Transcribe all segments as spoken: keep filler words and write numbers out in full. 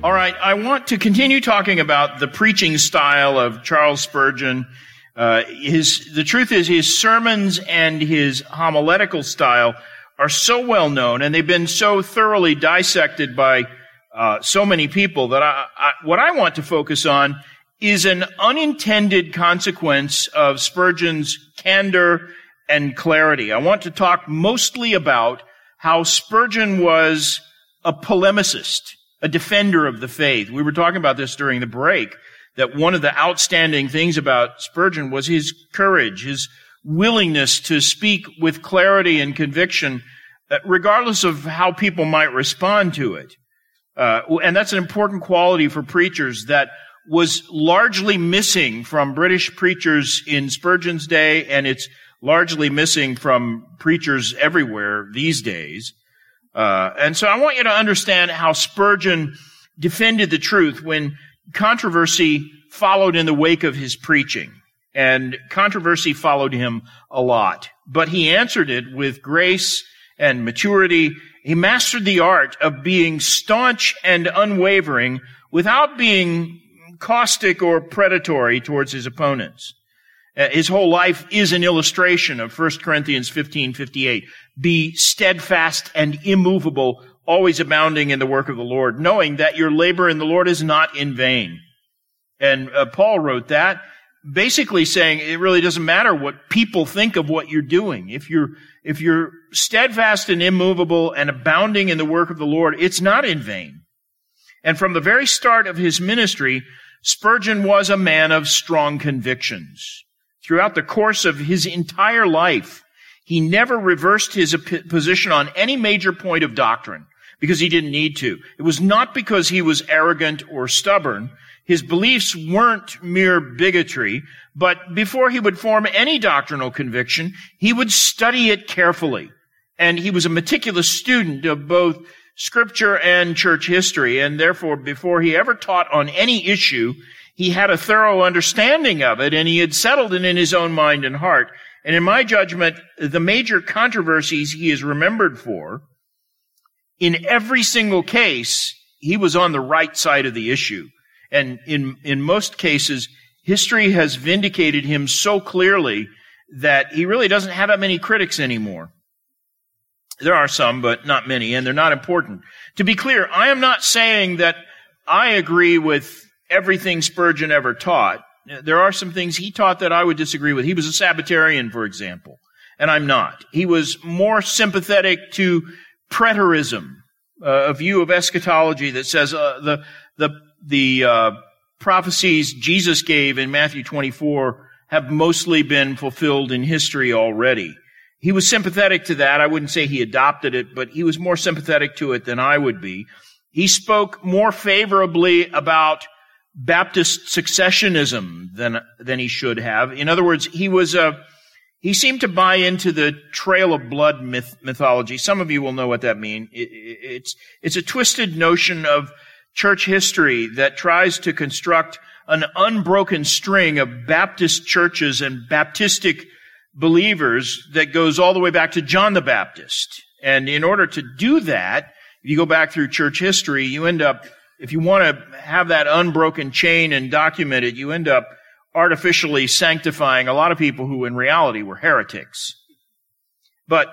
All right, I want to continue talking about the preaching style of Charles Spurgeon. Uh, his, the truth is his sermons and his homiletical style are so well known, and they've been so thoroughly dissected by uh, so many people that I, I, what I want to focus on is an unintended consequence of Spurgeon's candor and clarity. I want to talk mostly about how Spurgeon was a polemicist, a defender of the faith. We were talking about this during the break, that one of the outstanding things about Spurgeon was his courage, his willingness to speak with clarity and conviction, regardless of how people might respond to it. Uh, and that's an important quality for preachers that was largely missing from British preachers in Spurgeon's day, and it's largely missing from preachers everywhere these days. Uh, and so I want you to understand how Spurgeon defended the truth when controversy followed in the wake of his preaching. And controversy followed him a lot. But he answered it with grace and maturity. He mastered the art of being staunch and unwavering without being caustic or predatory towards his opponents. Uh, his whole life is an illustration of First Corinthians fifteen fifty-eight. Be steadfast and immovable, always abounding in the work of the Lord, knowing that your labor in the Lord is not in vain. And uh, Paul wrote that, basically saying it really doesn't matter what people think of what you're doing. If you're, if you're steadfast and immovable and abounding in the work of the Lord, it's not in vain. And from the very start of his ministry, Spurgeon was a man of strong convictions. Throughout the course of his entire life, he never reversed his position on any major point of doctrine because he didn't need to. It was not because he was arrogant or stubborn. His beliefs weren't mere bigotry, but before he would form any doctrinal conviction, he would study it carefully. And he was a meticulous student of both Scripture and church history, and therefore before he ever taught on any issue, he had a thorough understanding of it, and he had settled it in his own mind and heart. And in my judgment, the major controversies he is remembered for, in every single case, he was on the right side of the issue. And in, in most cases, history has vindicated him so clearly that he really doesn't have that many critics anymore. There are some, but not many, and they're not important. To be clear, I am not saying that I agree with everything Spurgeon ever taught. There are some things he taught that I would disagree with. He was a Sabbatarian, for example, and I'm not. He was more sympathetic to preterism, uh, a view of eschatology that says uh, the the the uh, prophecies Jesus gave in Matthew twenty-four have mostly been fulfilled in history already. He was sympathetic to that. I wouldn't say he adopted it, but he was more sympathetic to it than I would be. He spoke more favorably about Baptist successionism than than he should have. In other words, he was a he seemed to buy into the trail of blood myth, mythology. Some of you will know what that means. It, it, it's it's a twisted notion of church history that tries to construct an unbroken string of Baptist churches and Baptistic believers that goes all the way back to John the Baptist. And in order to do that, if you go back through church history, you end up, if you want to have that unbroken chain and document it, you end up artificially sanctifying a lot of people who in reality were heretics. But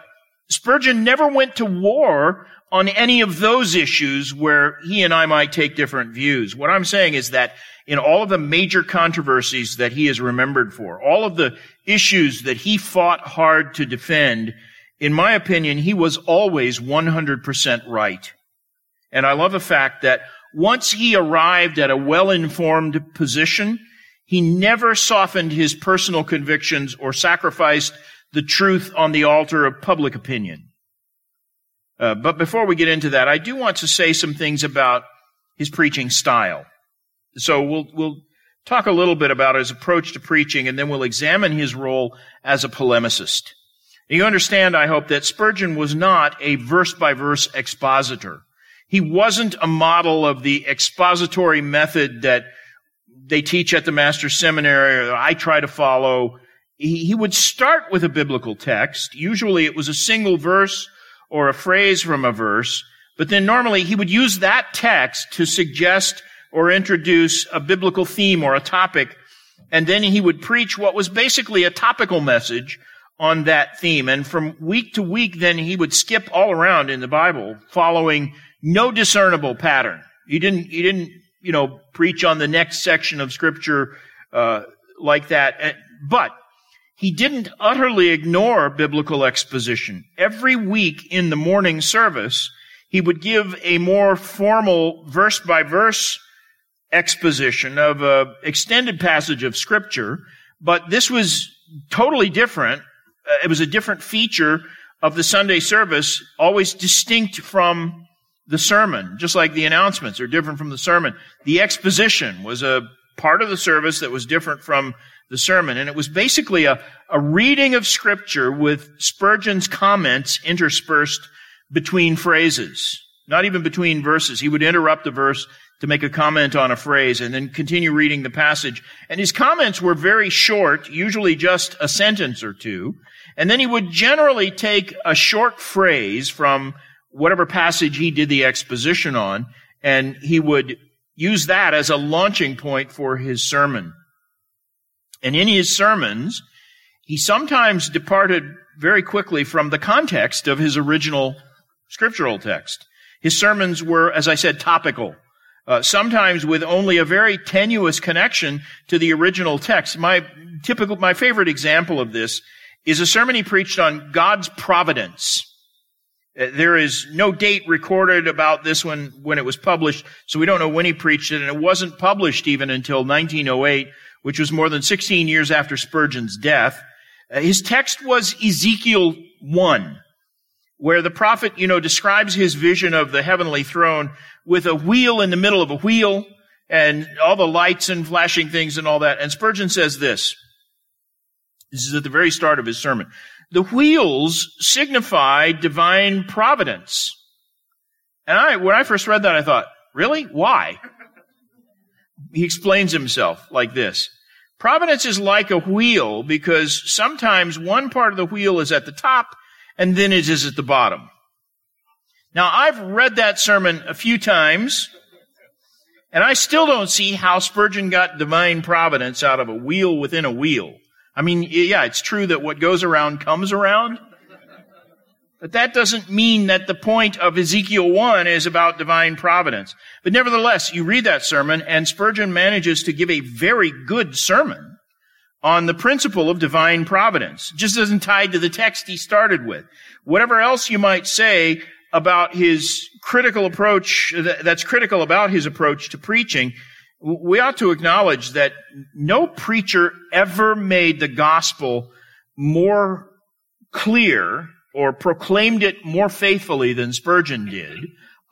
Spurgeon never went to war on any of those issues where he and I might take different views. What I'm saying is that in all of the major controversies that he is remembered for, all of the issues that he fought hard to defend, in my opinion, he was always one hundred percent right. And I love the fact that once he arrived at a well-informed position, he never softened his personal convictions or sacrificed the truth on the altar of public opinion. Uh, but before we get into that, I do want to say some things about his preaching style. So we'll we'll talk a little bit about his approach to preaching, and then we'll examine his role as a polemicist. You understand, I hope, that Spurgeon was not a verse-by-verse expositor. He wasn't a model of the expository method that they teach at the Master's Seminary or that I try to follow. He would start with a biblical text. Usually it was a single verse or a phrase from a verse, but then normally he would use that text to suggest or introduce a biblical theme or a topic, and then he would preach what was basically a topical message on that theme. And from week to week, then he would skip all around in the Bible, following no discernible pattern. He didn't, he didn't, you know, preach on the next section of Scripture uh, like that. But he didn't utterly ignore biblical exposition. Every week in the morning service, he would give a more formal verse-by-verse exposition of an extended passage of Scripture, but this was totally different. It was a different feature of the Sunday service, always distinct from the sermon, just like the announcements are different from the sermon. The exposition was a part of the service that was different from the sermon, and it was basically a, a reading of Scripture with Spurgeon's comments interspersed between phrases, not even between verses. He would interrupt a verse to make a comment on a phrase and then continue reading the passage. And his comments were very short, usually just a sentence or two, and then he would generally take a short phrase from whatever passage he did the exposition on, and he would use that as a launching point for his sermon. And in his sermons, he sometimes departed very quickly from the context of his original scriptural text. His sermons were, as I said, topical, uh, sometimes with only a very tenuous connection to the original text. My typical, my favorite example of this is a sermon he preached on God's providence. There is no date recorded about this one when it was published, so we don't know when he preached it, and it wasn't published even until nineteen oh eight, which was more than sixteen years after Spurgeon's death. His text was Ezekiel one, where the prophet, you know, describes his vision of the heavenly throne with a wheel in the middle of a wheel and all the lights and flashing things and all that. And Spurgeon says this. This is at the very start of his sermon. The wheels signify divine providence. And I, when I first read that, I thought, really? Why? He explains himself like this. Providence is like a wheel because sometimes one part of the wheel is at the top and then it is at the bottom. Now, I've read that sermon a few times, and I still don't see how Spurgeon got divine providence out of a wheel within a wheel. I mean, yeah, it's true that what goes around comes around, but that doesn't mean that the point of Ezekiel one is about divine providence. But nevertheless, you read that sermon, and Spurgeon manages to give a very good sermon on the principle of divine providence. It just isn't tied to the text he started with. Whatever else you might say about his critical approach, that's critical about his approach to preaching, we ought to acknowledge that no preacher ever made the gospel more clear or proclaimed it more faithfully than Spurgeon did.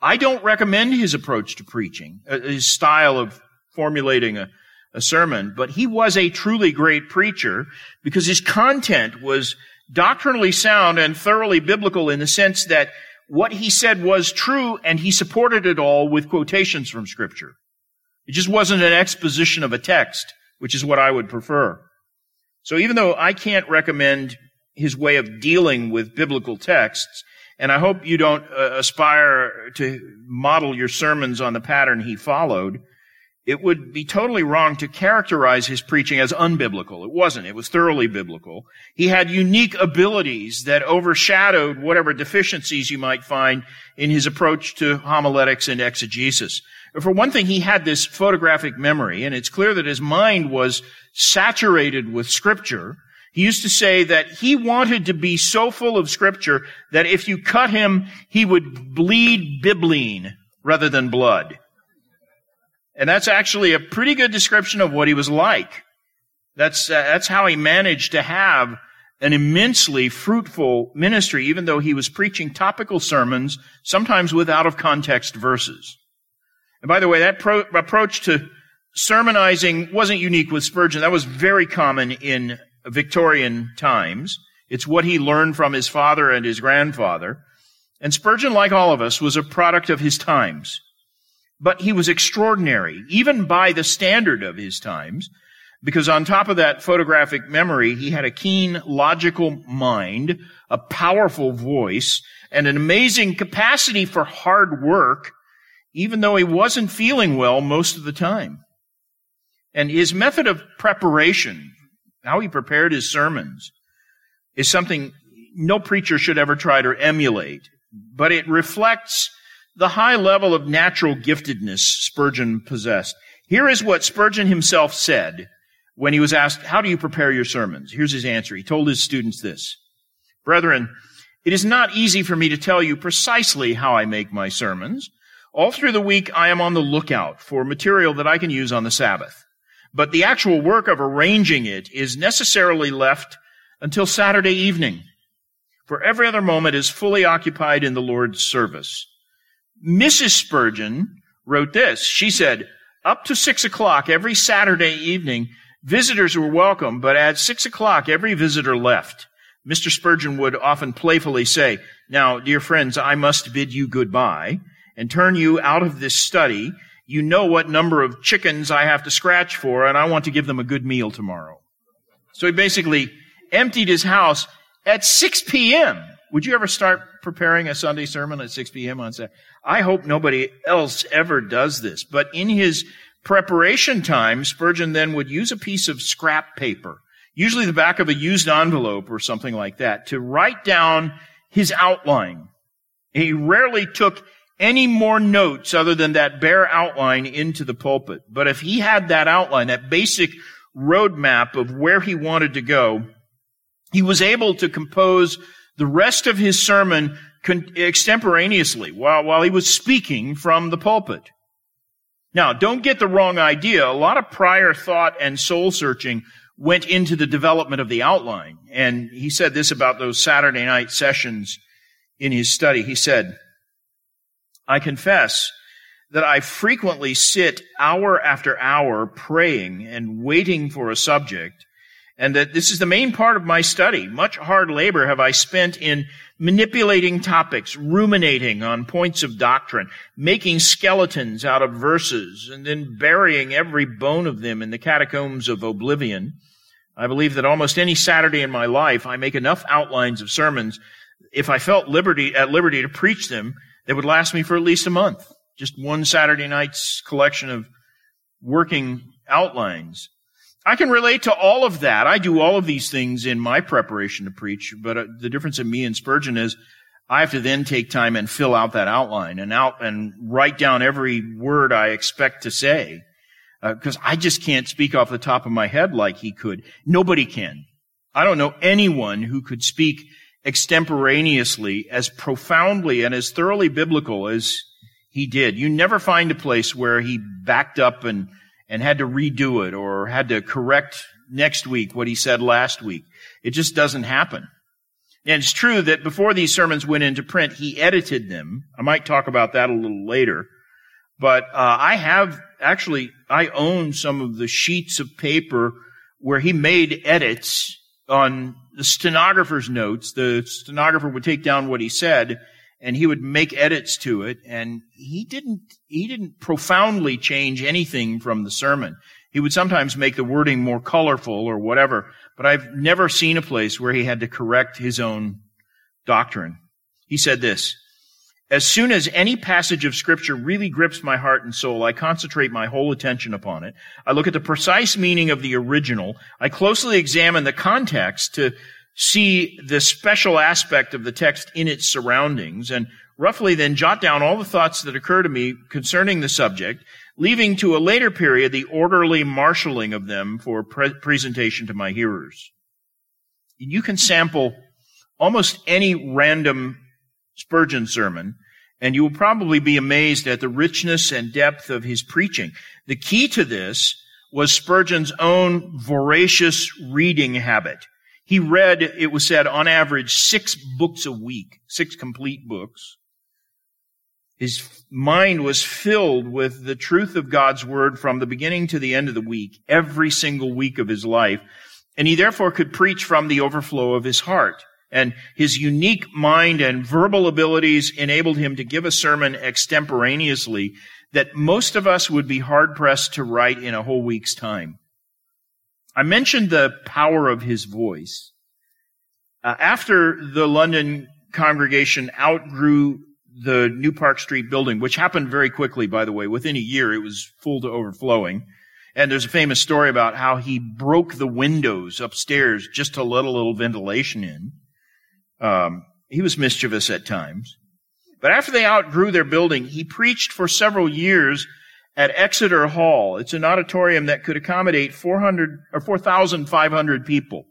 I don't recommend his approach to preaching, his style of formulating a, a sermon, but he was a truly great preacher because his content was doctrinally sound and thoroughly biblical in the sense that what he said was true and he supported it all with quotations from Scripture. It just wasn't an exposition of a text, which is what I would prefer. So even though I can't recommend his way of dealing with biblical texts, and I hope you don't uh, aspire to model your sermons on the pattern he followed, it would be totally wrong to characterize his preaching as unbiblical. It wasn't. It was thoroughly biblical. He had unique abilities that overshadowed whatever deficiencies you might find in his approach to homiletics and exegesis. For one thing, he had this photographic memory, and it's clear that his mind was saturated with Scripture. He used to say that he wanted to be so full of Scripture that if you cut him, he would bleed bibline rather than blood. And that's actually a pretty good description of what he was like. That's, uh, that's how he managed to have an immensely fruitful ministry, even though he was preaching topical sermons, sometimes with out-of-context verses. And by the way, that pro- approach to sermonizing wasn't unique with Spurgeon. That was very common in Victorian times. It's what he learned from his father and his grandfather. And Spurgeon, like all of us, was a product of his times. But he was extraordinary, even by the standard of his times, because on top of that photographic memory, he had a keen logical mind, a powerful voice, and an amazing capacity for hard work, even though he wasn't feeling well most of the time. And his method of preparation, how he prepared his sermons, is something no preacher should ever try to emulate, but it reflects the high level of natural giftedness Spurgeon possessed. Here is what Spurgeon himself said when he was asked, how do you prepare your sermons? Here's his answer. He told his students this: "Brethren, it is not easy for me to tell you precisely how I make my sermons. All through the week I am on the lookout for material that I can use on the Sabbath. But the actual work of arranging it is necessarily left until Saturday evening, for every other moment is fully occupied in the Lord's service." Missus Spurgeon wrote this. She said, "Up to six o'clock every Saturday evening, visitors were welcome, but at six o'clock every visitor left. Mister Spurgeon would often playfully say, 'Now, dear friends, I must bid you goodbye and turn you out of this study. You know what number of chickens I have to scratch for, and I want to give them a good meal tomorrow.'" So he basically emptied his house at six p.m. Would you ever start preparing a Sunday sermon at six p.m. on Saturday? I hope nobody else ever does this. But in his preparation time, Spurgeon then would use a piece of scrap paper, usually the back of a used envelope or something like that, to write down his outline. He rarely took any more notes other than that bare outline into the pulpit. But if he had that outline, that basic roadmap of where he wanted to go, he was able to compose the rest of his sermon extemporaneously while, while he was speaking from the pulpit. Now, don't get the wrong idea. A lot of prior thought and soul-searching went into the development of the outline. And he said this about those Saturday night sessions in his study. He said, "I confess that I frequently sit hour after hour praying and waiting for a subject, and that this is the main part of my study. Much hard labor have I spent in manipulating topics, ruminating on points of doctrine, making skeletons out of verses, and then burying every bone of them in the catacombs of oblivion. I believe that almost any Saturday in my life, I make enough outlines of sermons, if I felt liberty at liberty to preach them, that would last me for at least a month." Just one Saturday night's collection of working outlines. I can relate to all of that. I do all of these things in my preparation to preach, but the difference in me and Spurgeon is I have to then take time and fill out that outline and out and write down every word I expect to say, because uh, I just can't speak off the top of my head like he could. Nobody can. I don't know anyone who could speak extemporaneously as profoundly and as thoroughly biblical as he did. You never find a place where he backed up and and had to redo it or had to correct next week what he said last week. It just doesn't happen. And it's true that before these sermons went into print, he edited them. I might talk about that a little later. But uh, I have actually, I own some of the sheets of paper where he made edits on the stenographer's notes. The stenographer would take down what he said, and he would make edits to it, and he didn't he didn't profoundly change anything from the sermon. He would sometimes make the wording more colorful or whatever, but I've never seen a place where he had to correct his own doctrine. He said this: "As soon as any passage of Scripture really grips my heart and soul, I concentrate my whole attention upon it. I look at the precise meaning of the original. I closely examine the context to see the special aspect of the text in its surroundings, and roughly then jot down all the thoughts that occur to me concerning the subject, leaving to a later period the orderly marshalling of them for pre- presentation to my hearers." You can sample almost any random Spurgeon sermon, and you will probably be amazed at the richness and depth of his preaching. The key to this was Spurgeon's own voracious reading habit. He read, it was said, on average, six books a week, six complete books. His mind was filled with the truth of God's word from the beginning to the end of the week, every single week of his life. And he therefore could preach from the overflow of his heart. And his unique mind and verbal abilities enabled him to give a sermon extemporaneously that most of us would be hard-pressed to write in a whole week's time. I mentioned the power of his voice. Uh, after the London congregation outgrew the New Park Street building, which happened very quickly, by the way. Within a year, it was full to overflowing. And there's a famous story about how he broke the windows upstairs just to let a little ventilation in. Um, he was mischievous at times. But after they outgrew their building, he preached for several years at Exeter Hall. It's an auditorium that could accommodate four thousand five hundred people,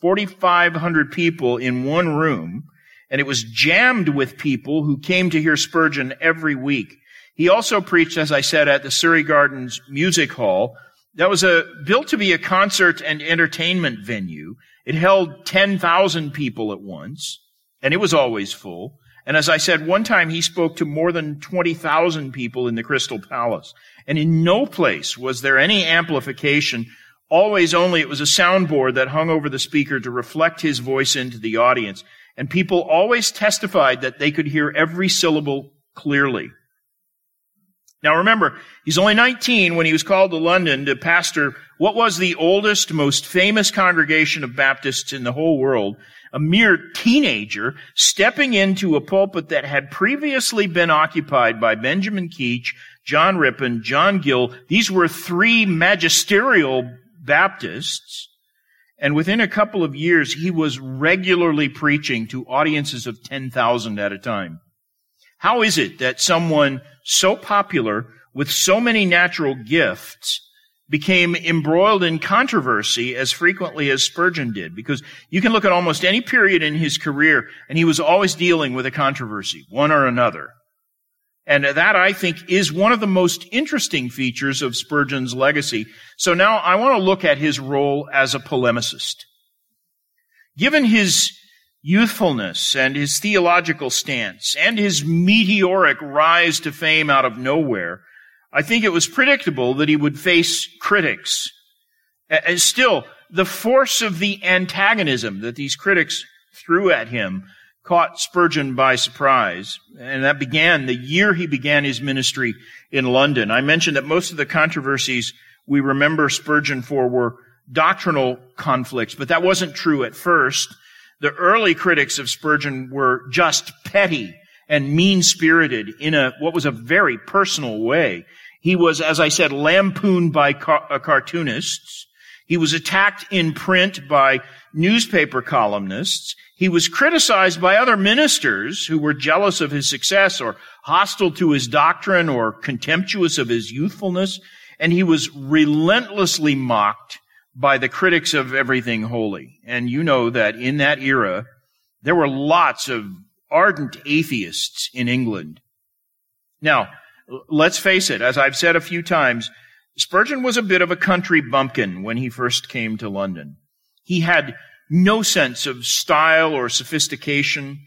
four thousand five hundred people in one room, and it was jammed with people who came to hear Spurgeon every week. He also preached, as I said, at the Surrey Gardens Music Hall. That was a, built to be a concert and entertainment venue. It held ten thousand people at once, and it was always full. And as I said, one time he spoke to more than twenty thousand people in the Crystal Palace. And in no place was there any amplification. Always only it was a soundboard that hung over the speaker to reflect his voice into the audience. And people always testified that they could hear every syllable clearly. Now remember, he's only nineteen when he was called to London to pastor what was the oldest, most famous congregation of Baptists in the whole world, a mere teenager stepping into a pulpit that had previously been occupied by Benjamin Keach, John Rippon, John Gill. These were three magisterial Baptists. And within a couple of years, he was regularly preaching to audiences of ten thousand at a time. How is it that someone so popular with so many natural gifts became embroiled in controversy as frequently as Spurgeon did? Because you can look at almost any period in his career, and he was always dealing with a controversy, one or another. And that, I think, is one of the most interesting features of Spurgeon's legacy. So now I want to look at his role as a polemicist. Given his youthfulness and his theological stance and his meteoric rise to fame out of nowhere, I think it was predictable that he would face critics. And still, the force of the antagonism that these critics threw at him caught Spurgeon by surprise, and that began the year he began his ministry in London. I mentioned that most of the controversies we remember Spurgeon for were doctrinal conflicts, but that wasn't true at first. The early critics of Spurgeon were just petty and mean-spirited in a what was a very personal way. He was, as I said, lampooned by car- cartoonists. He was attacked in print by newspaper columnists. He was criticized by other ministers who were jealous of his success or hostile to his doctrine or contemptuous of his youthfulness. And he was relentlessly mocked by the critics of everything holy. And you know that in that era, there were lots of ardent atheists in England. Now, let's face it, as I've said a few times, Spurgeon was a bit of a country bumpkin when he first came to London. He had no sense of style or sophistication.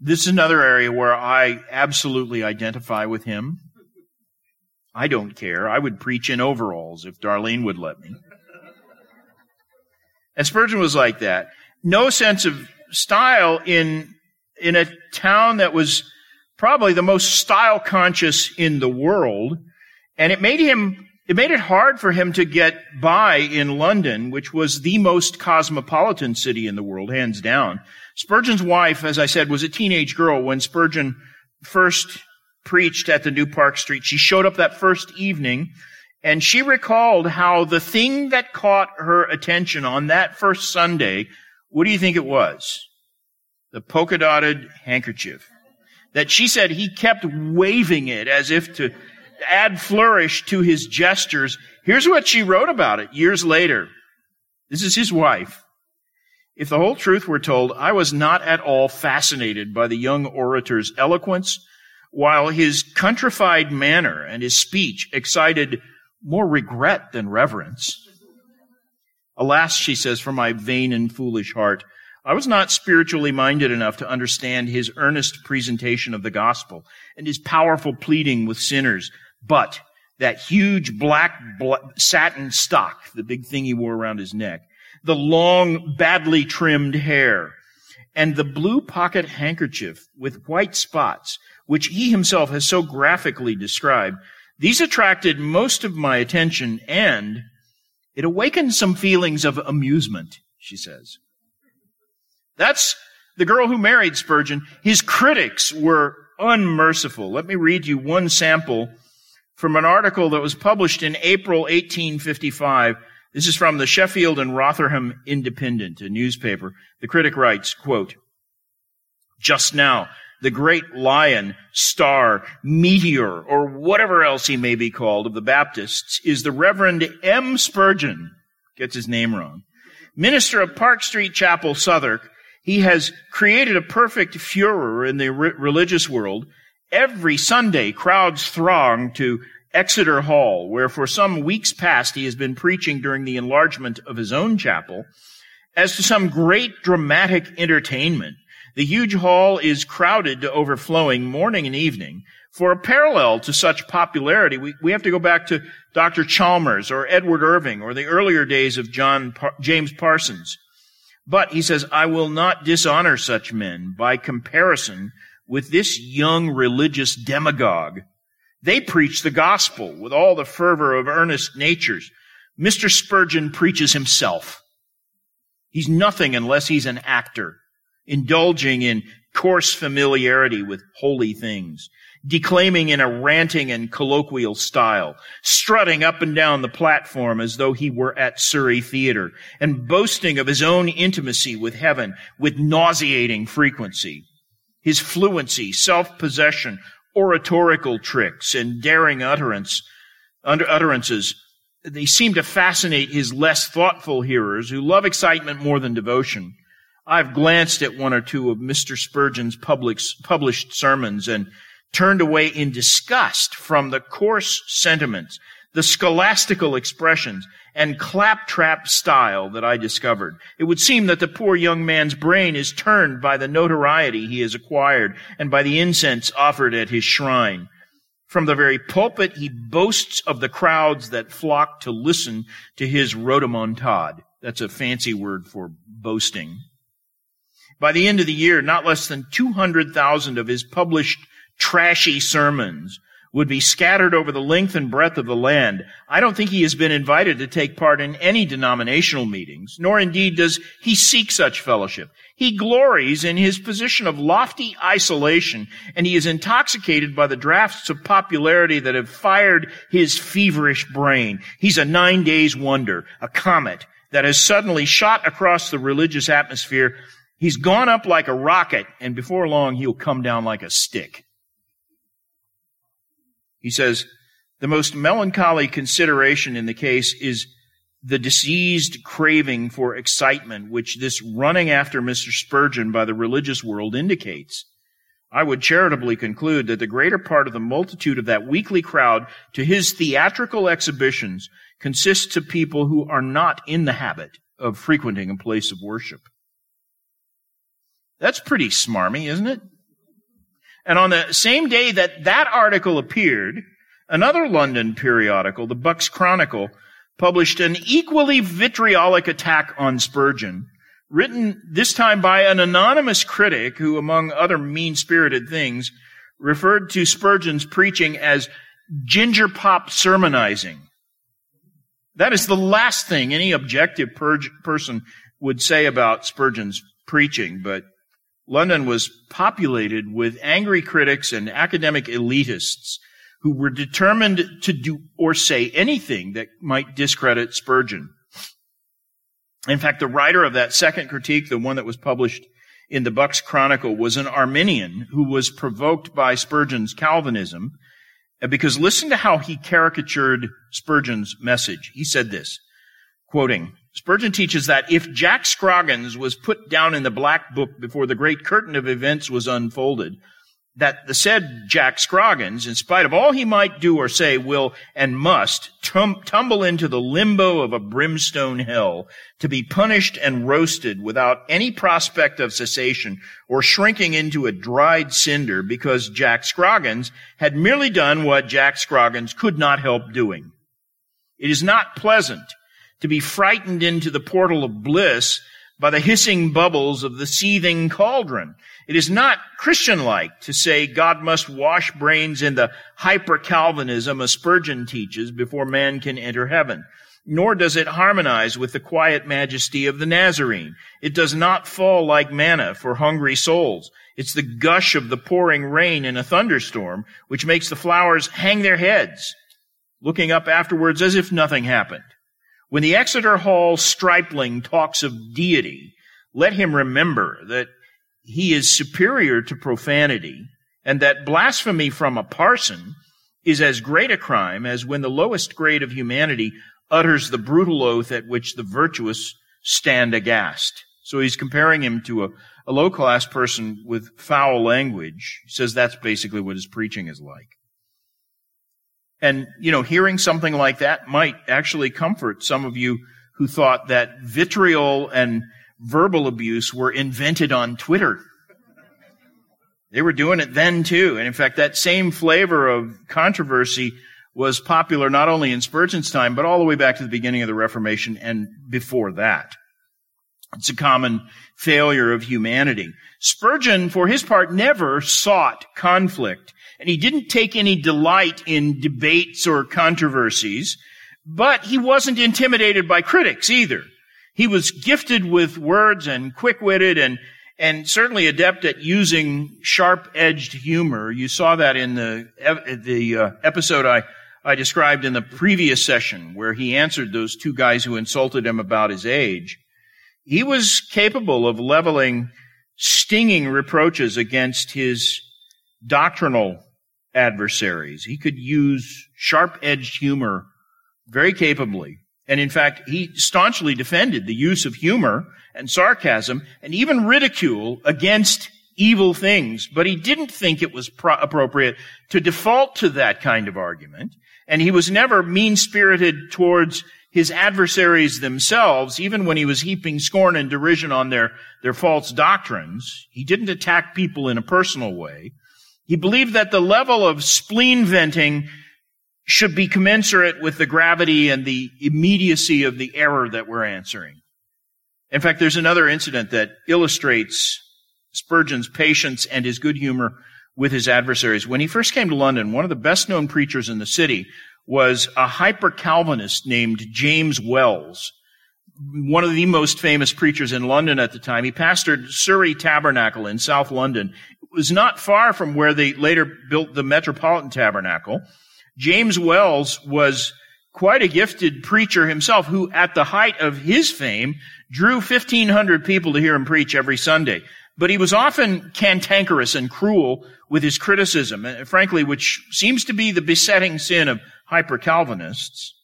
This is another area where I absolutely identify with him. I don't care. I would preach in overalls if Darlene would let me. And Spurgeon was like that. No sense of style in, in a town that was probably the most style-conscious in the world, and it made him... It made it hard for him to get by in London, which was the most cosmopolitan city in the world, hands down. Spurgeon's wife, as I said, was a teenage girl when Spurgeon first preached at the New Park Street. She showed up that first evening, and she recalled how the thing that caught her attention on that first Sunday, what do you think it was? The polka-dotted handkerchief. That she said he kept waving it as if to add flourish to his gestures. Here's what she wrote about it years later. This is his wife. If the whole truth were told, I was not at all fascinated by the young orator's eloquence, while his countrified manner and his speech excited more regret than reverence. Alas, she says, for my vain and foolish heart, I was not spiritually minded enough to understand his earnest presentation of the gospel and his powerful pleading with sinners, but that huge black satin stock, the big thing he wore around his neck, the long, badly trimmed hair, and the blue pocket handkerchief with white spots, which he himself has so graphically described, these attracted most of my attention, and it awakened some feelings of amusement, she says. That's the girl who married Spurgeon. His critics were unmerciful. Let me read you one sample from an article that was published in April eighteen fifty-five. This is from the Sheffield and Rotherham Independent, a newspaper. The critic writes, quote, "Just now, the great lion, star, meteor, or whatever else he may be called of the Baptists is the Reverend M. Spurgeon," gets his name wrong, "minister of Park Street Chapel, Southwark. He has created a perfect furor in the re- religious world. Every Sunday, crowds throng to Exeter Hall, where for some weeks past he has been preaching during the enlargement of his own chapel, as to some great dramatic entertainment. The huge hall is crowded to overflowing morning and evening. For a parallel to such popularity, we, we have to go back to Doctor Chalmers or Edward Irving or the earlier days of John Par- James Parsons. But," he says, "I will not dishonor such men by comparison with this young religious demagogue. They preach the gospel with all the fervor of earnest natures. Mister Spurgeon preaches himself. He's nothing unless he's an actor, indulging in coarse familiarity with holy things, declaiming in a ranting and colloquial style, strutting up and down the platform as though he were at Surrey Theater, and boasting of his own intimacy with heaven with nauseating frequency. His fluency, self-possession, oratorical tricks, and daring utterance, utterances, they seem to fascinate his less thoughtful hearers who love excitement more than devotion. I've glanced at one or two of Mister Spurgeon's public, published sermons and turned away in disgust from the coarse sentiments, the scholastical expressions, and claptrap style that I discovered. It would seem that the poor young man's brain is turned by the notoriety he has acquired and by the incense offered at his shrine. From the very pulpit, he boasts of the crowds that flock to listen to his rhodomontade." That's a fancy word for boasting. "By the end of the year, not less than two hundred thousand of his published trashy sermons would be scattered over the length and breadth of the land. I don't think he has been invited to take part in any denominational meetings, nor indeed does he seek such fellowship. He glories in his position of lofty isolation, and he is intoxicated by the draughts of popularity that have fired his feverish brain. He's a nine days wonder, a comet that has suddenly shot across the religious atmosphere. He's gone up like a rocket, and before long he'll come down like a stick." He says, "The most melancholy consideration in the case is the diseased craving for excitement which this running after Mister Spurgeon by the religious world indicates. I would charitably conclude that the greater part of the multitude of that weekly crowd to his theatrical exhibitions consists of people who are not in the habit of frequenting a place of worship." That's pretty smarmy, isn't it? And on the same day that that article appeared, another London periodical, the Bucks Chronicle, published an equally vitriolic attack on Spurgeon, written this time by an anonymous critic who, among other mean-spirited things, referred to Spurgeon's preaching as ginger pop sermonizing. That is the last thing any objective per- person would say about Spurgeon's preaching, but London was populated with angry critics and academic elitists who were determined to do or say anything that might discredit Spurgeon. In fact, the writer of that second critique, the one that was published in the Bucks Chronicle, was an Arminian who was provoked by Spurgeon's Calvinism, because listen to how he caricatured Spurgeon's message. He said this, quoting, "Spurgeon teaches that if Jack Scroggins was put down in the black book before the great curtain of events was unfolded, that the said Jack Scroggins, in spite of all he might do or say, will and must tum- tumble into the limbo of a brimstone hell, to be punished and roasted without any prospect of cessation or shrinking into a dried cinder, because Jack Scroggins had merely done what Jack Scroggins could not help doing. It is not pleasant to be frightened into the portal of bliss by the hissing bubbles of the seething cauldron. It is not Christian-like to say God must wash brains in the hyper-Calvinism a Spurgeon teaches before man can enter heaven, nor does it harmonize with the quiet majesty of the Nazarene. It does not fall like manna for hungry souls. It's the gush of the pouring rain in a thunderstorm which makes the flowers hang their heads, looking up afterwards as if nothing happened. When the Exeter Hall stripling talks of deity, let him remember that he is superior to profanity, and that blasphemy from a parson is as great a crime as when the lowest grade of humanity utters the brutal oath at which the virtuous stand aghast. So he's comparing him to a, a low-class person with foul language. He says that's basically what his preaching is like. And, you know, hearing something like that might actually comfort some of you who thought that vitriol and verbal abuse were invented on Twitter. They were doing it then too. And in fact, that same flavor of controversy was popular not only in Spurgeon's time, but all the way back to the beginning of the Reformation and before that. It's a common failure of humanity. Spurgeon, for his part, never sought conflict, and he didn't take any delight in debates or controversies, but he wasn't intimidated by critics either. He was gifted with words and quick-witted and, and certainly adept at using sharp-edged humor. You saw that in the, the uh, episode I, I described in the previous session where he answered those two guys who insulted him about his age. He was capable of leveling stinging reproaches against his doctrinal adversaries. He could use sharp-edged humor very capably. And in fact, he staunchly defended the use of humor and sarcasm and even ridicule against evil things. But he didn't think it was pro- appropriate to default to that kind of argument. And he was never mean-spirited towards his adversaries themselves, even when he was heaping scorn and derision on their, their false doctrines. He didn't attack people in a personal way. He believed that the level of spleen venting should be commensurate with the gravity and the immediacy of the error that we're answering. In fact, there's another incident that illustrates Spurgeon's patience and his good humor with his adversaries. When he first came to London, one of the best-known preachers in the city was a hyper-Calvinist named James Wells, one of the most famous preachers in London at the time. He pastored Surrey Tabernacle in South London. It was not far from where they later built the Metropolitan Tabernacle. James Wells was quite a gifted preacher himself, who at the height of his fame drew fifteen hundred people to hear him preach every Sunday. But he was often cantankerous and cruel with his criticism, frankly, which seems to be the besetting sin of hyper-Calvinists.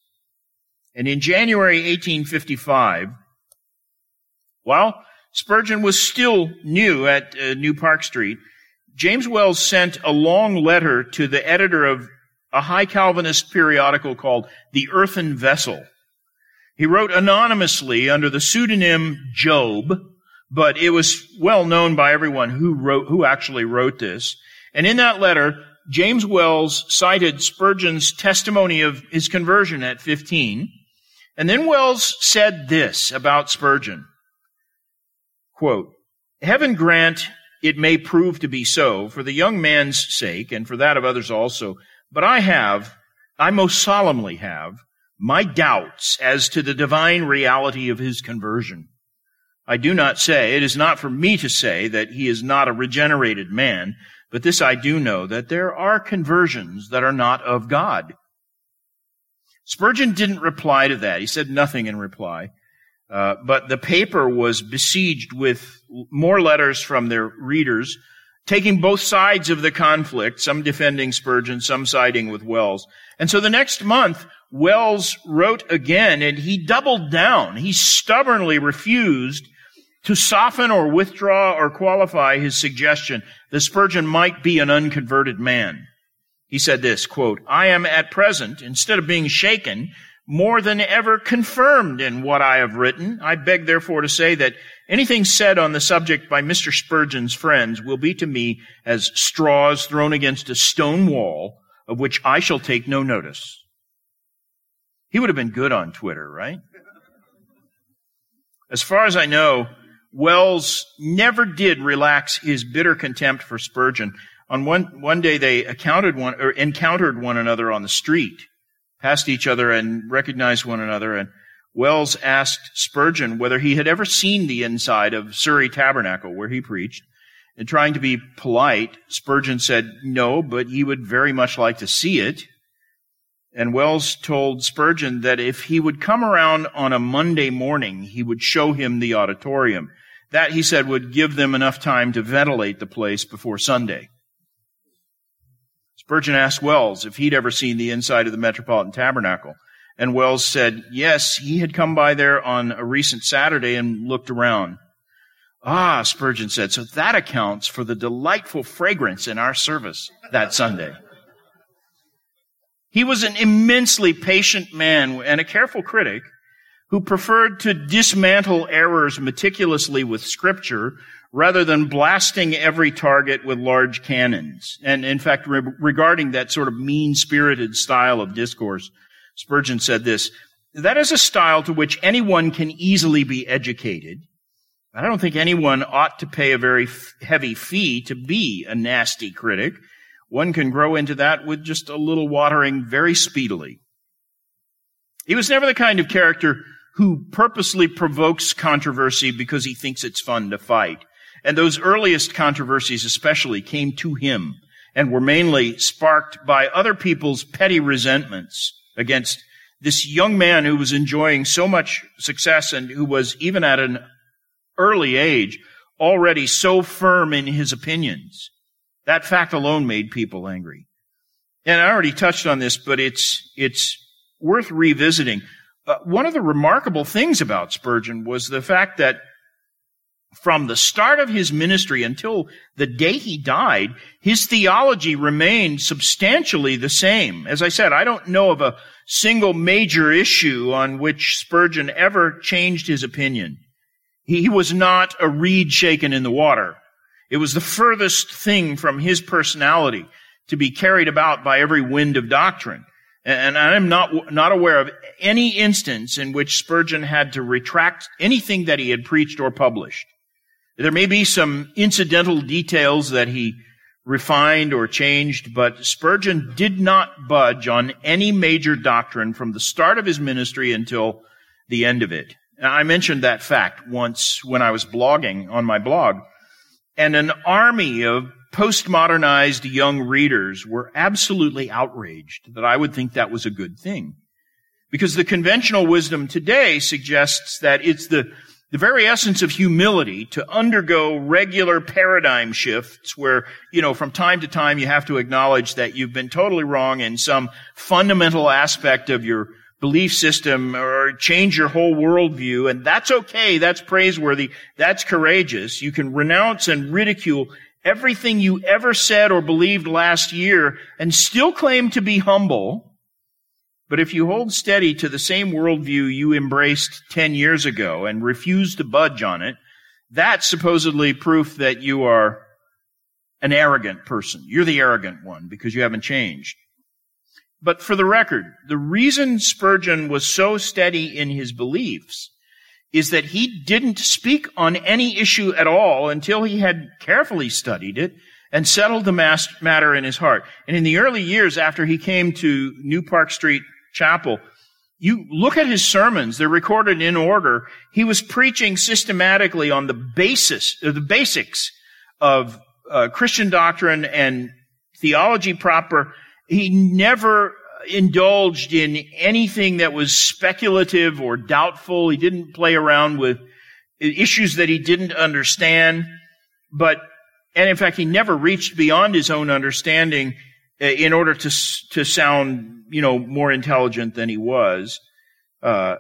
And in January eighteen fifty-five, while Spurgeon was still new at uh, New Park Street, James Wells sent a long letter to the editor of a high Calvinist periodical called The Earthen Vessel. He wrote anonymously under the pseudonym Job, but it was well known by everyone who wrote, who actually wrote this. And in that letter, James Wells cited Spurgeon's testimony of his conversion at fifteen. And then Wells said this about Spurgeon, quote, "Heaven grant it may prove to be so for the young man's sake and for that of others also. But I have, I most solemnly have, my doubts as to the divine reality of his conversion. I do not say, it is not for me to say that he is not a regenerated man, but this I do know, that there are conversions that are not of God." Spurgeon didn't reply to that. He said nothing in reply. Uh, but the paper was besieged with more letters from their readers, taking both sides of the conflict, some defending Spurgeon, some siding with Wells. And so the next month, Wells wrote again, and he doubled down. He stubbornly refused to soften or withdraw or qualify his suggestion that Spurgeon might be an unconverted man. He said this, quote, "I am at present, instead of being shaken, more than ever confirmed in what I have written. I beg, therefore, to say that anything said on the subject by Mister Spurgeon's friends will be to me as straws thrown against a stone wall, of which I shall take no notice." He would have been good on Twitter, right? As far as I know, Wells never did relax his bitter contempt for Spurgeon. On one, one day they accounted one, or encountered one another on the street, passed each other and recognized one another, and Wells asked Spurgeon whether he had ever seen the inside of Surrey Tabernacle where he preached, and trying to be polite, Spurgeon said, "No, but he would very much like to see it." And Wells told Spurgeon that if he would come around on a Monday morning, he would show him the auditorium. That, he said, would give them enough time to ventilate the place before Sunday. Spurgeon asked Wells if he'd ever seen the inside of the Metropolitan Tabernacle. And Wells said, yes, he had come by there on a recent Saturday and looked around. Ah, Spurgeon said, so that accounts for the delightful fragrance in our service that Sunday. He was an immensely patient man and a careful critic who preferred to dismantle errors meticulously with Scripture rather than blasting every target with large cannons. And in fact, re- regarding that sort of mean-spirited style of discourse, Spurgeon said this, "That is a style to which anyone can easily be educated. I don't think anyone ought to pay a very f- heavy fee to be a nasty critic. One can grow into that with just a little watering very speedily." He was never the kind of character who purposely provokes controversy because he thinks it's fun to fight. And those earliest controversies especially came to him and were mainly sparked by other people's petty resentments against this young man who was enjoying so much success and who was, even at an early age, already so firm in his opinions. That fact alone made people angry. And I already touched on this, but it's it's worth revisiting. Uh, one of the remarkable things about Spurgeon was the fact that from the start of his ministry until the day he died, his theology remained substantially the same. As I said, I don't know of a single major issue on which Spurgeon ever changed his opinion. He, he was not a reed shaken in the water. It was the furthest thing from his personality to be carried about by every wind of doctrine. And I'm not not aware of any instance in which Spurgeon had to retract anything that he had preached or published. There may be some incidental details that he refined or changed, but Spurgeon did not budge on any major doctrine from the start of his ministry until the end of it. Now, I mentioned that fact once when I was blogging on my blog, and an army of postmodernized young readers were absolutely outraged that I would think that was a good thing. Because the conventional wisdom today suggests that it's the, the very essence of humility to undergo regular paradigm shifts where, you know, from time to time you have to acknowledge that you've been totally wrong in some fundamental aspect of your belief system or change your whole worldview, and that's okay, that's praiseworthy, that's courageous. You can renounce and ridicule everything you ever said or believed last year and still claim to be humble, but if you hold steady to the same worldview you embraced ten years ago and refuse to budge on it, that's supposedly proof that you are an arrogant person. You're the arrogant one because you haven't changed. But for the record, the reason Spurgeon was so steady in his beliefs is that he didn't speak on any issue at all until he had carefully studied it and settled the matter in his heart. And in the early years after he came to New Park Street Chapel, you look at his sermons, they're recorded in order. He was preaching systematically on the basis, or the basics of uh, Christian doctrine and theology proper. He never indulged in anything that was speculative or doubtful. He didn't play around with issues that he didn't understand. But, and in fact, he never reached beyond his own understanding in order to to sound, you know, more intelligent than he was. Uh,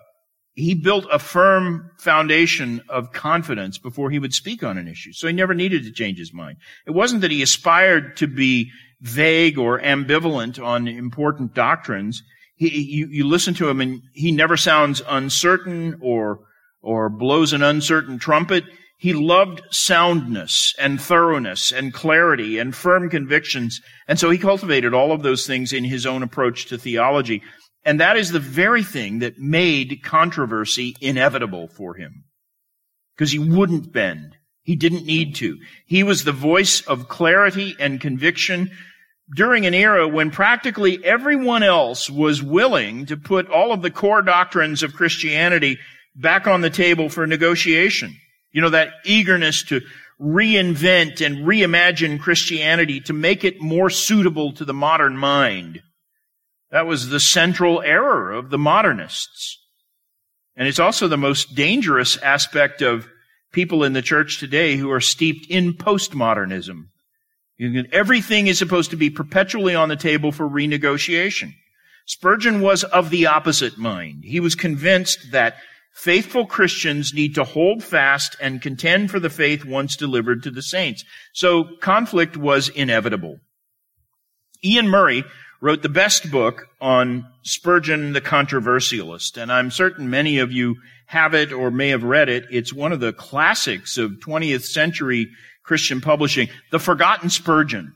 he built a firm foundation of confidence before he would speak on an issue. So he never needed to change his mind. It wasn't that he aspired to be vague or ambivalent on important doctrines. He, you, you listen to him and he never sounds uncertain or, or blows an uncertain trumpet. He loved soundness and thoroughness and clarity and firm convictions. And so he cultivated all of those things in his own approach to theology. And that is the very thing that made controversy inevitable for him, because he wouldn't bend. He didn't need to. He was the voice of clarity and conviction during an era when practically everyone else was willing to put all of the core doctrines of Christianity back on the table for negotiation. You know, that eagerness to reinvent and reimagine Christianity to make it more suitable to the modern mind. That was the central error of the modernists. And it's also the most dangerous aspect of people in the church today who are steeped in postmodernism. Everything is supposed to be perpetually on the table for renegotiation. Spurgeon was of the opposite mind. He was convinced that faithful Christians need to hold fast and contend for the faith once delivered to the saints. So conflict was inevitable. Ian Murray wrote the best book on Spurgeon the Controversialist, and I'm certain many of you have it or may have read it. It's one of the classics of twentieth century Christian publishing, The Forgotten Spurgeon.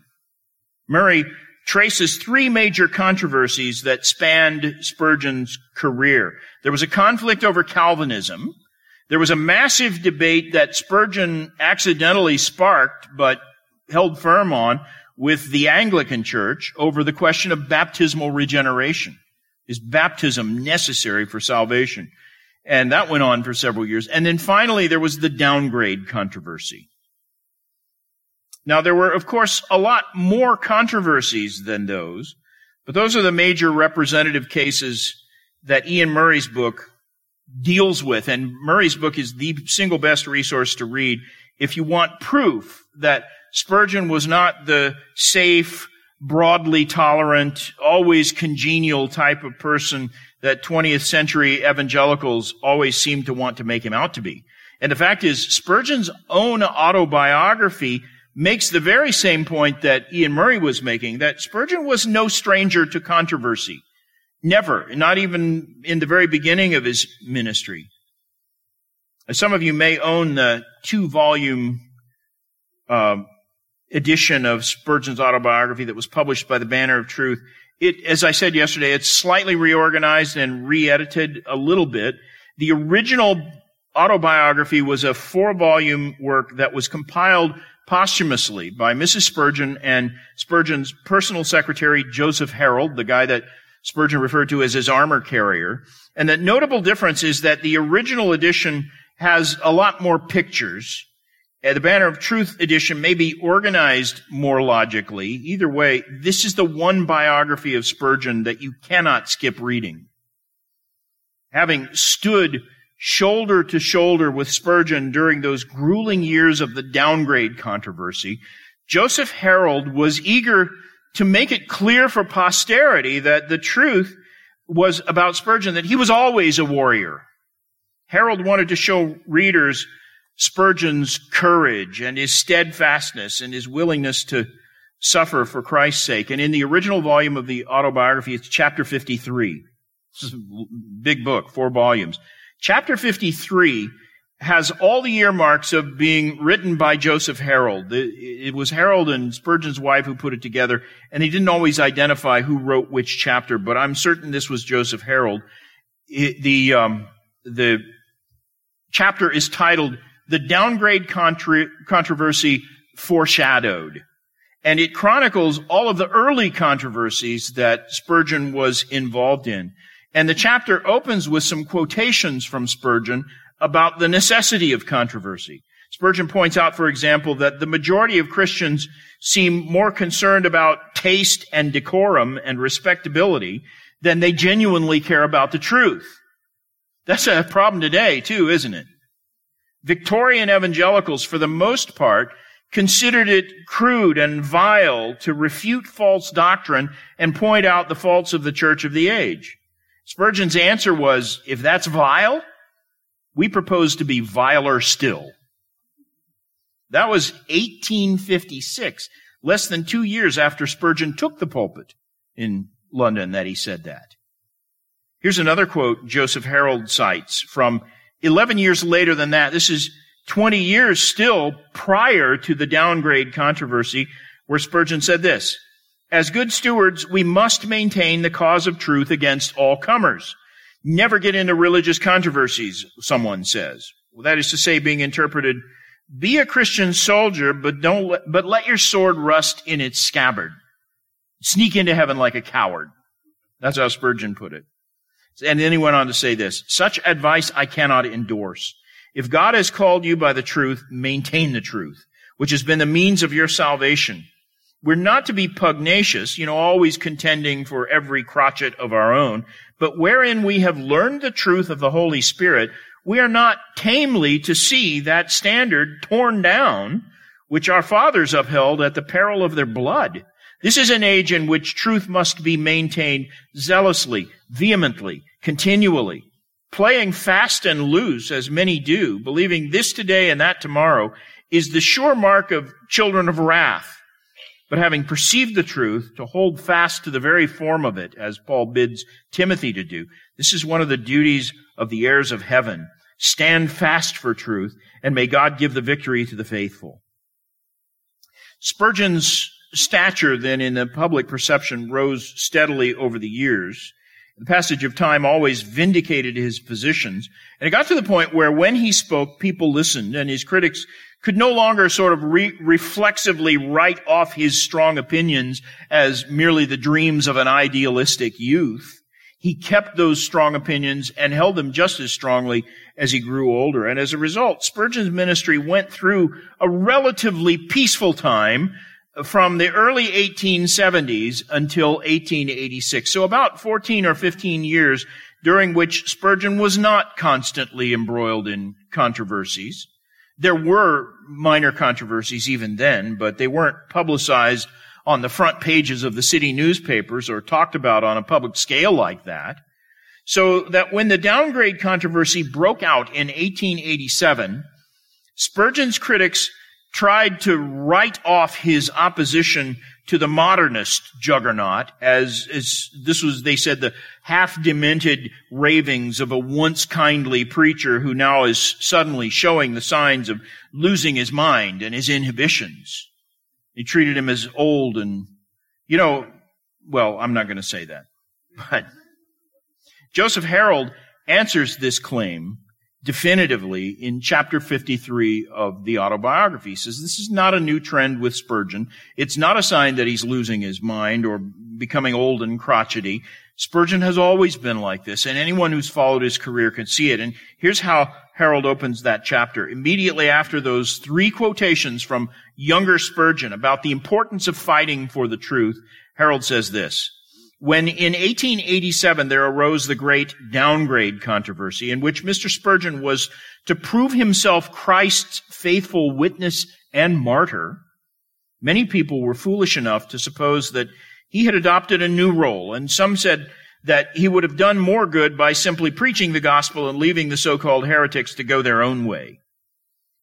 Murray traces three major controversies that spanned Spurgeon's career. There was a conflict over Calvinism. There was a massive debate that Spurgeon accidentally sparked but held firm on with the Anglican Church over the question of baptismal regeneration. Is baptism necessary for salvation? And that went on for several years. And then finally, there was the downgrade controversy. Now, there were, of course, a lot more controversies than those, but those are the major representative cases that Ian Murray's book deals with. And Murray's book is the single best resource to read if you want proof that Spurgeon was not the safe, broadly tolerant, always congenial type of person that twentieth century evangelicals always seem to want to make him out to be. And the fact is, Spurgeon's own autobiography makes the very same point that Ian Murray was making, that Spurgeon was no stranger to controversy. Never, not even in the very beginning of his ministry. As some of you may own the two-volume uh, edition of Spurgeon's autobiography that was published by the Banner of Truth. It, as I said yesterday, it's slightly reorganized and re-edited a little bit. The original autobiography was a four-volume work that was compiled posthumously by Missus Spurgeon and Spurgeon's personal secretary, Joseph Harrald, the guy that Spurgeon referred to as his armor carrier. And the notable difference is that the original edition has a lot more pictures. The Banner of Truth edition may be organized more logically. Either way, this is the one biography of Spurgeon that you cannot skip reading. Having stood shoulder to shoulder with Spurgeon during those grueling years of the downgrade controversy, Joseph Harrald was eager to make it clear for posterity that the truth was about Spurgeon, that he was always a warrior. Harrald wanted to show readers Spurgeon's courage and his steadfastness and his willingness to suffer for Christ's sake. And in the original volume of the autobiography, it's chapter fifty-three. This is a big book, four volumes. Chapter fifty-three has all the earmarks of being written by Joseph Harrald. It was Harrald and Spurgeon's wife who put it together, and they didn't always identify who wrote which chapter, but I'm certain this was Joseph Harrald. The, um, the chapter is titled, The Downgrade Contro- Controversy Foreshadowed, and it chronicles all of the early controversies that Spurgeon was involved in. And the chapter opens with some quotations from Spurgeon about the necessity of controversy. Spurgeon points out, for example, that the majority of Christians seem more concerned about taste and decorum and respectability than they genuinely care about the truth. That's a problem today, too, isn't it? Victorian evangelicals, for the most part, considered it crude and vile to refute false doctrine and point out the faults of the church of the age. Spurgeon's answer was, if that's vile, we propose to be viler still. That was eighteen fifty-six, less than two years after Spurgeon took the pulpit in London that he said that. Here's another quote Joseph Harrald cites from eleven years later than that. This is twenty years still prior to the downgrade controversy where Spurgeon said this, "As good stewards, we must maintain the cause of truth against all comers. Never get into religious controversies," someone says. Well, that is to say, being interpreted, be a Christian soldier, but don't let, but let your sword rust in its scabbard. Sneak into heaven like a coward. That's how Spurgeon put it. And then he went on to say this, "Such advice I cannot endorse. If God has called you by the truth, maintain the truth, which has been the means of your salvation. We're not to be pugnacious, you know, always contending for every crotchet of our own, but wherein we have learned the truth of the Holy Spirit, we are not tamely to see that standard torn down, which our fathers upheld at the peril of their blood. This is an age in which truth must be maintained zealously, vehemently, continually, playing fast and loose, as many do, believing this today and that tomorrow, is the sure mark of children of wrath. But having perceived the truth, to hold fast to the very form of it, as Paul bids Timothy to do. This is one of the duties of the heirs of heaven. Stand fast for truth, and may God give the victory to the faithful." Spurgeon's stature then in the public perception rose steadily over the years. The passage of time always vindicated his positions, and it got to the point where when he spoke, people listened, and his critics could no longer sort of re- reflexively write off his strong opinions as merely the dreams of an idealistic youth. He kept those strong opinions and held them just as strongly as he grew older. And as a result, Spurgeon's ministry went through a relatively peaceful time from the early eighteen seventies until eighteen eighty-six. So about fourteen or fifteen years during which Spurgeon was not constantly embroiled in controversies. There were minor controversies even then, but they weren't publicized on the front pages of the city newspapers or talked about on a public scale like that. So that when the downgrade controversy broke out in eighteen eighty-seven, Spurgeon's critics tried to write off his opposition to the modernist juggernaut as, as this was, they said, the half-demented ravings of a once kindly preacher who now is suddenly showing the signs of losing his mind and his inhibitions. They treated him as old and, you know, well, I'm not going to say that. But Joseph Harrald answers this claim definitively in chapter fifty-three of the autobiography. He says, this is not a new trend with Spurgeon. It's not a sign that he's losing his mind or becoming old and crotchety. Spurgeon has always been like this, and anyone who's followed his career can see it. And here's how Harrald opens that chapter. Immediately after those three quotations from younger Spurgeon about the importance of fighting for the truth, Harrald says this, "When in eighteen eighty-seven there arose the great downgrade controversy in which Mister Spurgeon was to prove himself Christ's faithful witness and martyr, many people were foolish enough to suppose that he had adopted a new role, and some said that he would have done more good by simply preaching the gospel and leaving the so-called heretics to go their own way."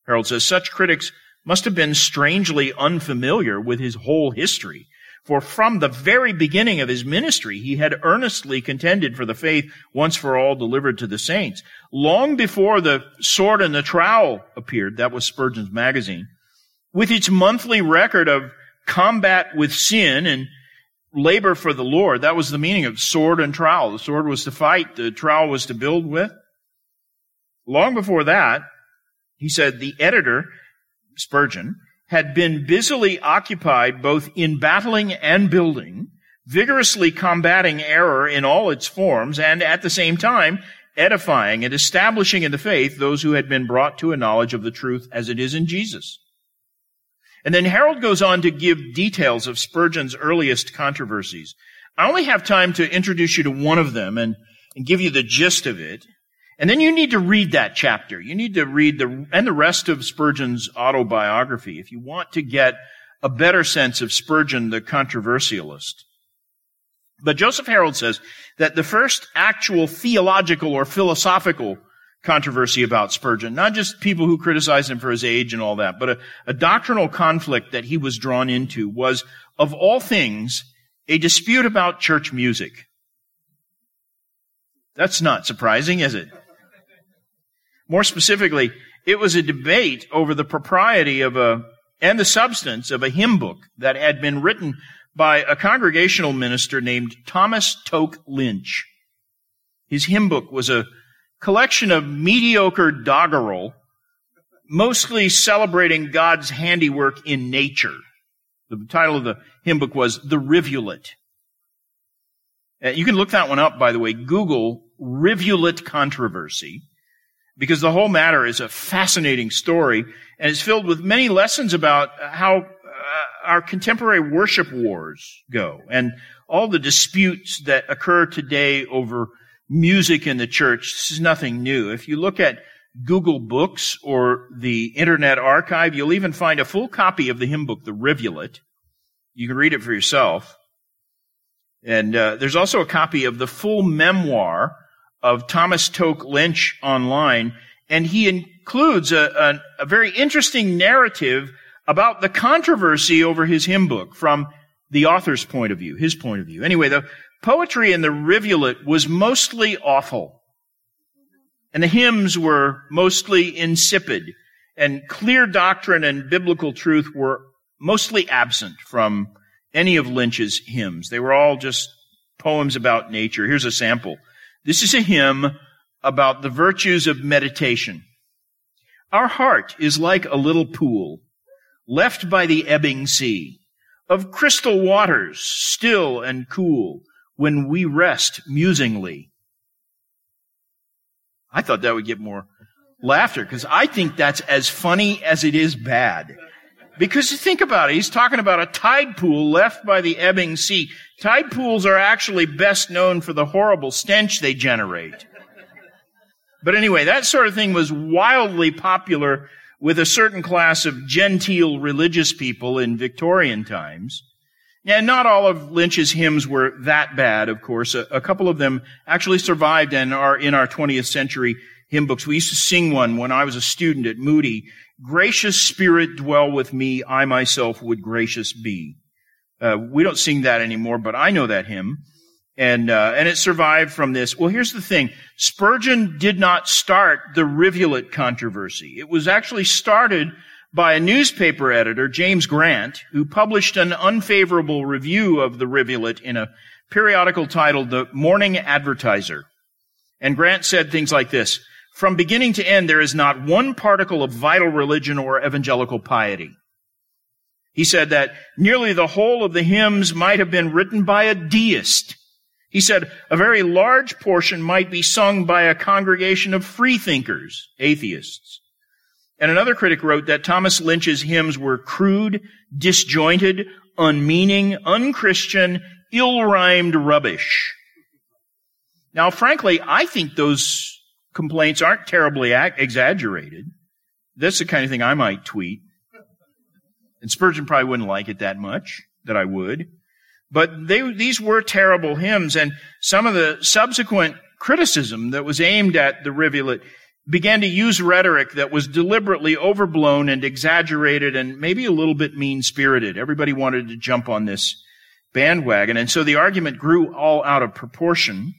Harrald says, "Such critics must have been strangely unfamiliar with his whole history. For from the very beginning of his ministry, he had earnestly contended for the faith once for all delivered to the saints. Long before the Sword and the Trowel appeared," that was Spurgeon's magazine, "with its monthly record of combat with sin and labor for the Lord," that was the meaning of sword and trowel. The sword was to fight, the trowel was to build with. Long before that, he said, the editor, Spurgeon, had been busily occupied both in battling and building, vigorously combating error in all its forms, and at the same time edifying and establishing in the faith those who had been brought to a knowledge of the truth as it is in Jesus. And then Harrald goes on to give details of Spurgeon's earliest controversies. I only have time to introduce you to one of them and, and give you the gist of it. And then you need to read that chapter. You need to read the and the rest of Spurgeon's autobiography if you want to get a better sense of Spurgeon, the controversialist. But Joseph Harrald says that the first actual theological or philosophical controversy about Spurgeon. Not just people who criticized him for his age and all that, but a, a doctrinal conflict that he was drawn into was, of all things, a dispute about church music. That's not surprising, is it? More specifically, it was a debate over the propriety of a, and the substance of a hymn book that had been written by a congregational minister named Thomas Toke Lynch. His hymn book was a collection of mediocre doggerel, mostly celebrating God's handiwork in nature. The title of the hymn book was The Rivulet. You can look that one up, by the way. Google Rivulet Controversy, because the whole matter is a fascinating story, and it's filled with many lessons about how our contemporary worship wars go and all the disputes that occur today over music in the church. This is nothing new. If you look at Google Books or the Internet Archive, you'll even find a full copy of the hymn book, The Rivulet. You can read it for yourself. And uh, there's also a copy of the full memoir of Thomas Toke Lynch online, and he includes a, a, a very interesting narrative about the controversy over his hymn book from the author's point of view, his point of view. Anyway, the poetry in The Rivulet was mostly awful, and the hymns were mostly insipid, and clear doctrine and biblical truth were mostly absent from any of Lynch's hymns. They were all just poems about nature. Here's a sample. This is a hymn about the virtues of meditation. Our heart is like a little pool left by the ebbing sea, of crystal waters still and cool, when we rest musingly. I thought that would get more laughter, because I think that's as funny as it is bad. Because think about it, he's talking about a tide pool left by the ebbing sea. Tide pools are actually best known for the horrible stench they generate. But anyway, that sort of thing was wildly popular with a certain class of genteel religious people in Victorian times. And not all of Lynch's hymns were that bad, of course. A, a couple of them actually survived and are in our twentieth century hymn books. We used to sing one when I was a student at Moody. Gracious Spirit, dwell with me, I myself would gracious be. Uh, we don't sing that anymore, but I know that hymn. And, uh, and it survived from this. Well, here's the thing. Spurgeon did not start the Rivulet controversy. It was actually started by a newspaper editor, James Grant, who published an unfavorable review of the Rivulet in a periodical titled The Morning Advertiser. And Grant said things like this: from beginning to end, there is not one particle of vital religion or evangelical piety. He said that nearly the whole of the hymns might have been written by a deist. He said a very large portion might be sung by a congregation of freethinkers, atheists. And another critic wrote that Thomas Lynch's hymns were crude, disjointed, unmeaning, unchristian, ill-rhymed rubbish. Now, frankly, I think those complaints aren't terribly exaggerated. That's the kind of thing I might tweet. And Spurgeon probably wouldn't like it that much, that I would. But they, these were terrible hymns, and some of the subsequent criticism that was aimed at the Rivulet began to use rhetoric that was deliberately overblown and exaggerated and maybe a little bit mean-spirited. Everybody wanted to jump on this bandwagon, and so the argument grew all out of proportion.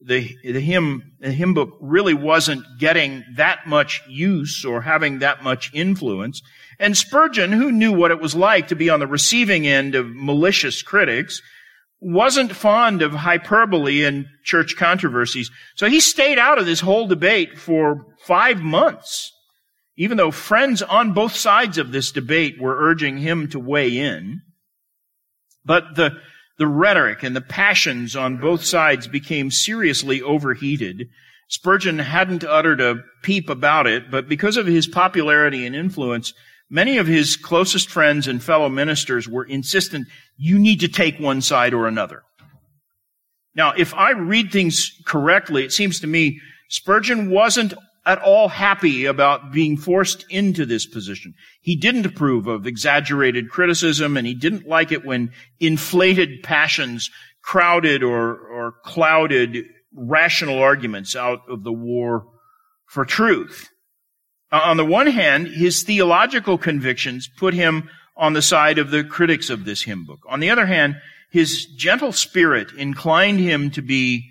The, the hymn, the hymn book really wasn't getting that much use or having that much influence. And Spurgeon, who knew what it was like to be on the receiving end of malicious critics, wasn't fond of hyperbole and church controversies. So he stayed out of this whole debate for five months, even though friends on both sides of this debate were urging him to weigh in. But the The rhetoric and the passions on both sides became seriously overheated. Spurgeon hadn't uttered a peep about it, but because of his popularity and influence, many of his closest friends and fellow ministers were insistent, you need to take one side or another. Now, if I read things correctly, it seems to me Spurgeon wasn't at all happy about being forced into this position. He didn't approve of exaggerated criticism, and he didn't like it when inflated passions crowded or, or clouded rational arguments out of the war for truth. On the one hand, his theological convictions put him on the side of the critics of this hymn book. On the other hand, his gentle spirit inclined him to be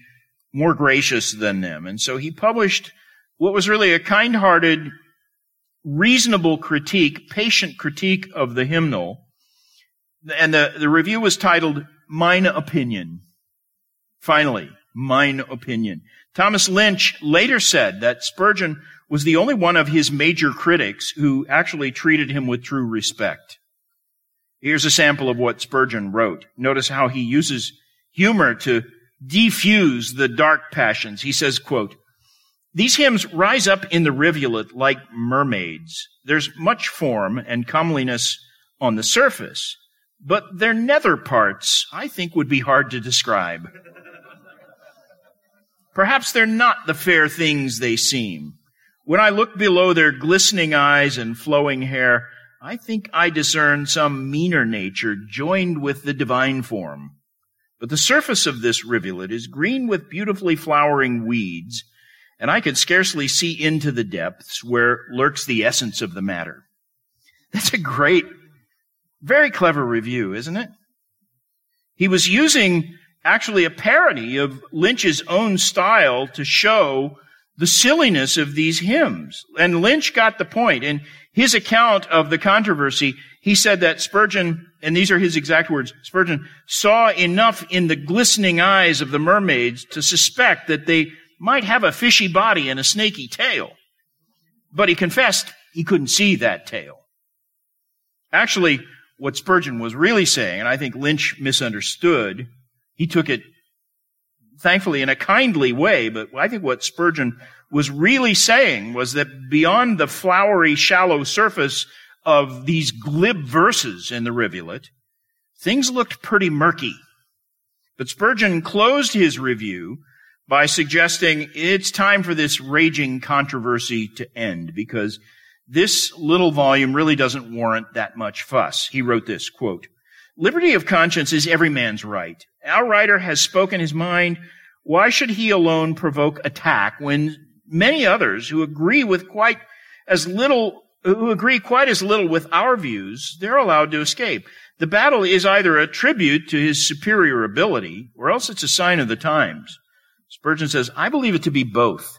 more gracious than them. And so he published what was really a kind-hearted, reasonable critique, patient critique of the hymnal. And the, the review was titled, Mine Opinion. Finally, Mine Opinion. Thomas Lynch later said that Spurgeon was the only one of his major critics who actually treated him with true respect. Here's a sample of what Spurgeon wrote. Notice how he uses humor to defuse the dark passions. He says, quote, "These hymns rise up in the rivulet like mermaids. There's much form and comeliness on the surface, but their nether parts, I think, would be hard to describe. Perhaps they're not the fair things they seem. When I look below their glistening eyes and flowing hair, I think I discern some meaner nature joined with the divine form. But the surface of this rivulet is green with beautifully flowering weeds, and I could scarcely see into the depths where lurks the essence of the matter." That's a great, very clever review, isn't it? He was using actually a parody of Lynch's own style to show the silliness of these hymns. And Lynch got the point. In his account of the controversy, he said that Spurgeon, and these are his exact words, Spurgeon saw enough in the glistening eyes of the mermaids to suspect that they might have a fishy body and a snaky tail. But he confessed he couldn't see that tail. Actually, what Spurgeon was really saying, and I think Lynch misunderstood, he took it, thankfully, in a kindly way, but I think what Spurgeon was really saying was that beyond the flowery, shallow surface of these glib verses in the rivulet, things looked pretty murky. But Spurgeon closed his review by suggesting it's time for this raging controversy to end because this little volume really doesn't warrant that much fuss. He wrote this, quote, "Liberty of conscience is every man's right. Our writer has spoken his mind. Why should he alone provoke attack when many others who agree with quite as little, who agree quite as little with our views, they're allowed to escape? The battle is either a tribute to his superior ability or else it's a sign of the times." Spurgeon says, "I believe it to be both.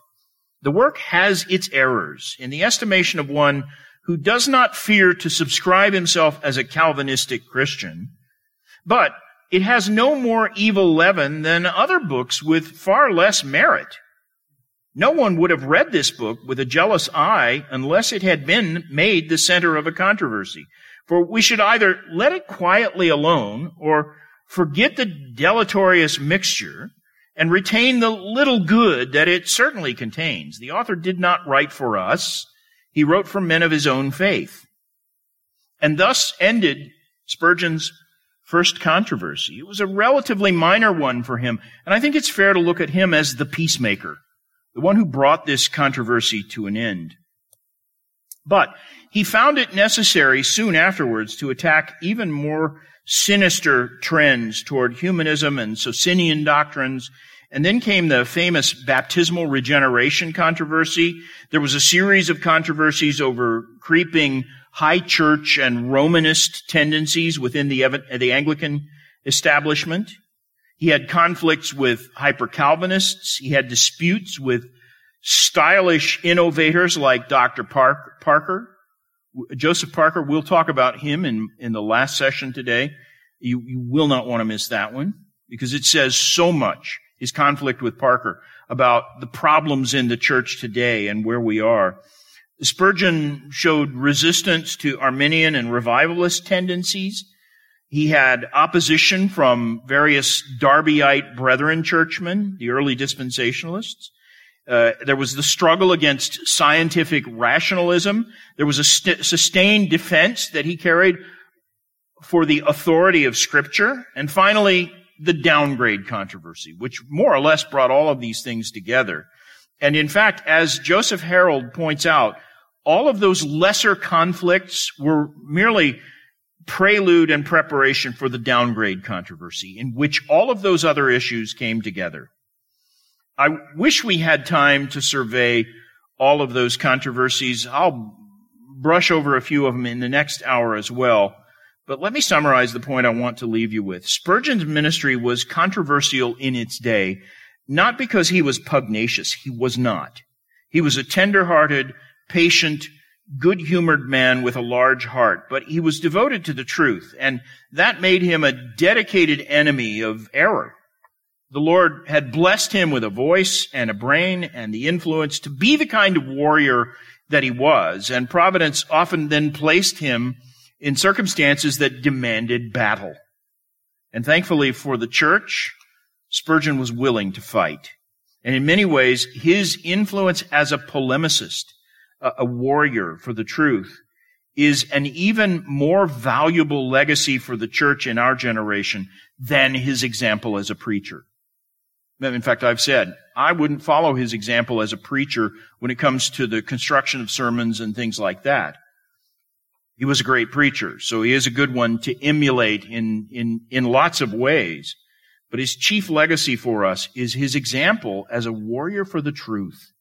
The work has its errors in the estimation of one who does not fear to subscribe himself as a Calvinistic Christian, but it has no more evil leaven than other books with far less merit. No one would have read this book with a jealous eye unless it had been made the center of a controversy. For we should either let it quietly alone or forget the deleterious mixture and retain the little good that it certainly contains. The author did not write for us. He wrote for men of his own faith." And thus ended Spurgeon's first controversy. It was a relatively minor one for him, and I think it's fair to look at him as the peacemaker, the one who brought this controversy to an end. But he found it necessary soon afterwards to attack even more sinister trends toward humanism and Socinian doctrines. And then came the famous baptismal regeneration controversy. There was a series of controversies over creeping high church and Romanist tendencies within the, the Anglican establishment. He had conflicts with hyper-Calvinists. He had disputes with stylish innovators like Doctor Park, Parker. Joseph Parker, we'll talk about him in, in the last session today. You, you will not want to miss that one because it says so much, his conflict with Parker, about the problems in the church today and where we are. Spurgeon showed resistance to Arminian and revivalist tendencies. He had opposition from various Darbyite brethren churchmen, the early dispensationalists. Uh, there was the struggle against scientific rationalism. There was a st- sustained defense that he carried for the authority of Scripture. And finally, the downgrade controversy, which more or less brought all of these things together. And in fact, as Joseph Harrald points out, all of those lesser conflicts were merely prelude and preparation for the downgrade controversy, in which all of those other issues came together. I wish we had time to survey all of those controversies. I'll brush over a few of them in the next hour as well. But let me summarize the point I want to leave you with. Spurgeon's ministry was controversial in its day, not because he was pugnacious. He was not. He was a tender-hearted, patient, good-humored man with a large heart, but he was devoted to the truth, and that made him a dedicated enemy of error. The Lord had blessed him with a voice and a brain and the influence to be the kind of warrior that he was, and Providence often then placed him in circumstances that demanded battle. And thankfully for the church, Spurgeon was willing to fight. And in many ways, his influence as a polemicist, a warrior for the truth, is an even more valuable legacy for the church in our generation than his example as a preacher. In fact, I've said, I wouldn't follow his example as a preacher when it comes to the construction of sermons and things like that. He was a great preacher, so he is a good one to emulate in, in, in lots of ways. But his chief legacy for us is his example as a warrior for the truth.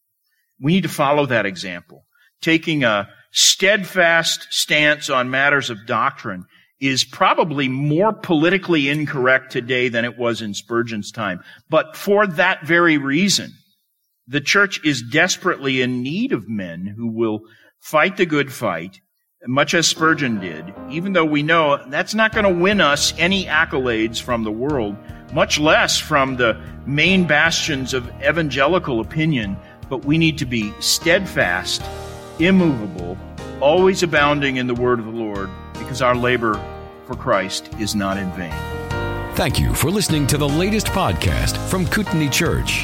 We need to follow that example. Taking a steadfast stance on matters of doctrine is probably more politically incorrect today than it was in Spurgeon's time. But for that very reason, the church is desperately in need of men who will fight the good fight, much as Spurgeon did, even though we know that's not going to win us any accolades from the world, much less from the main bastions of evangelical opinion. But we need to be steadfast, immovable, always abounding in the word of the Lord, because our labor for Christ is not in vain. Thank you for listening to the latest podcast from Kootenai Church.